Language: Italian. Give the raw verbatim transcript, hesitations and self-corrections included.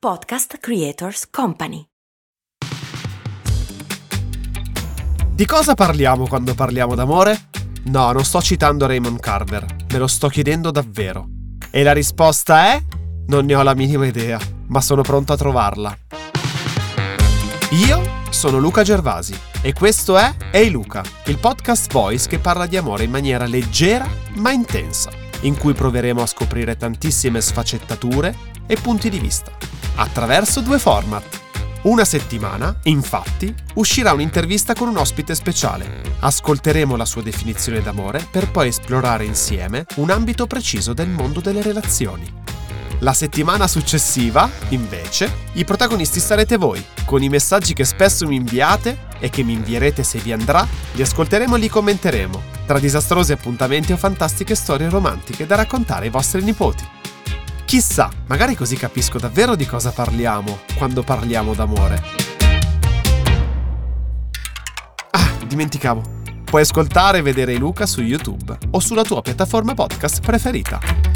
Podcast Creators Company. Di cosa parliamo quando parliamo d'amore? No, non sto citando Raymond Carver, me lo sto chiedendo davvero. E la risposta è? Non ne ho la minima idea, ma sono pronto a trovarla. Io sono Luca Gervasi e questo è Ehi Luca, il podcast voice che parla di amore in maniera leggera ma intensa, in cui proveremo a scoprire tantissime sfaccettature e punti di vista attraverso due format. Una settimana, infatti, uscirà un'intervista con un ospite speciale. Ascolteremo la sua definizione d'amore per poi esplorare insieme un ambito preciso del mondo delle relazioni. La settimana successiva, invece, i protagonisti sarete voi. Con i messaggi che spesso mi inviate e che mi invierete se vi andrà, li ascolteremo e li commenteremo, tra disastrosi appuntamenti o fantastiche storie romantiche da raccontare ai vostri nipoti. Chissà, magari così capisco davvero di cosa parliamo quando parliamo d'amore. Ah, dimenticavo. Puoi ascoltare e vedere Luca su YouTube o sulla tua piattaforma podcast preferita.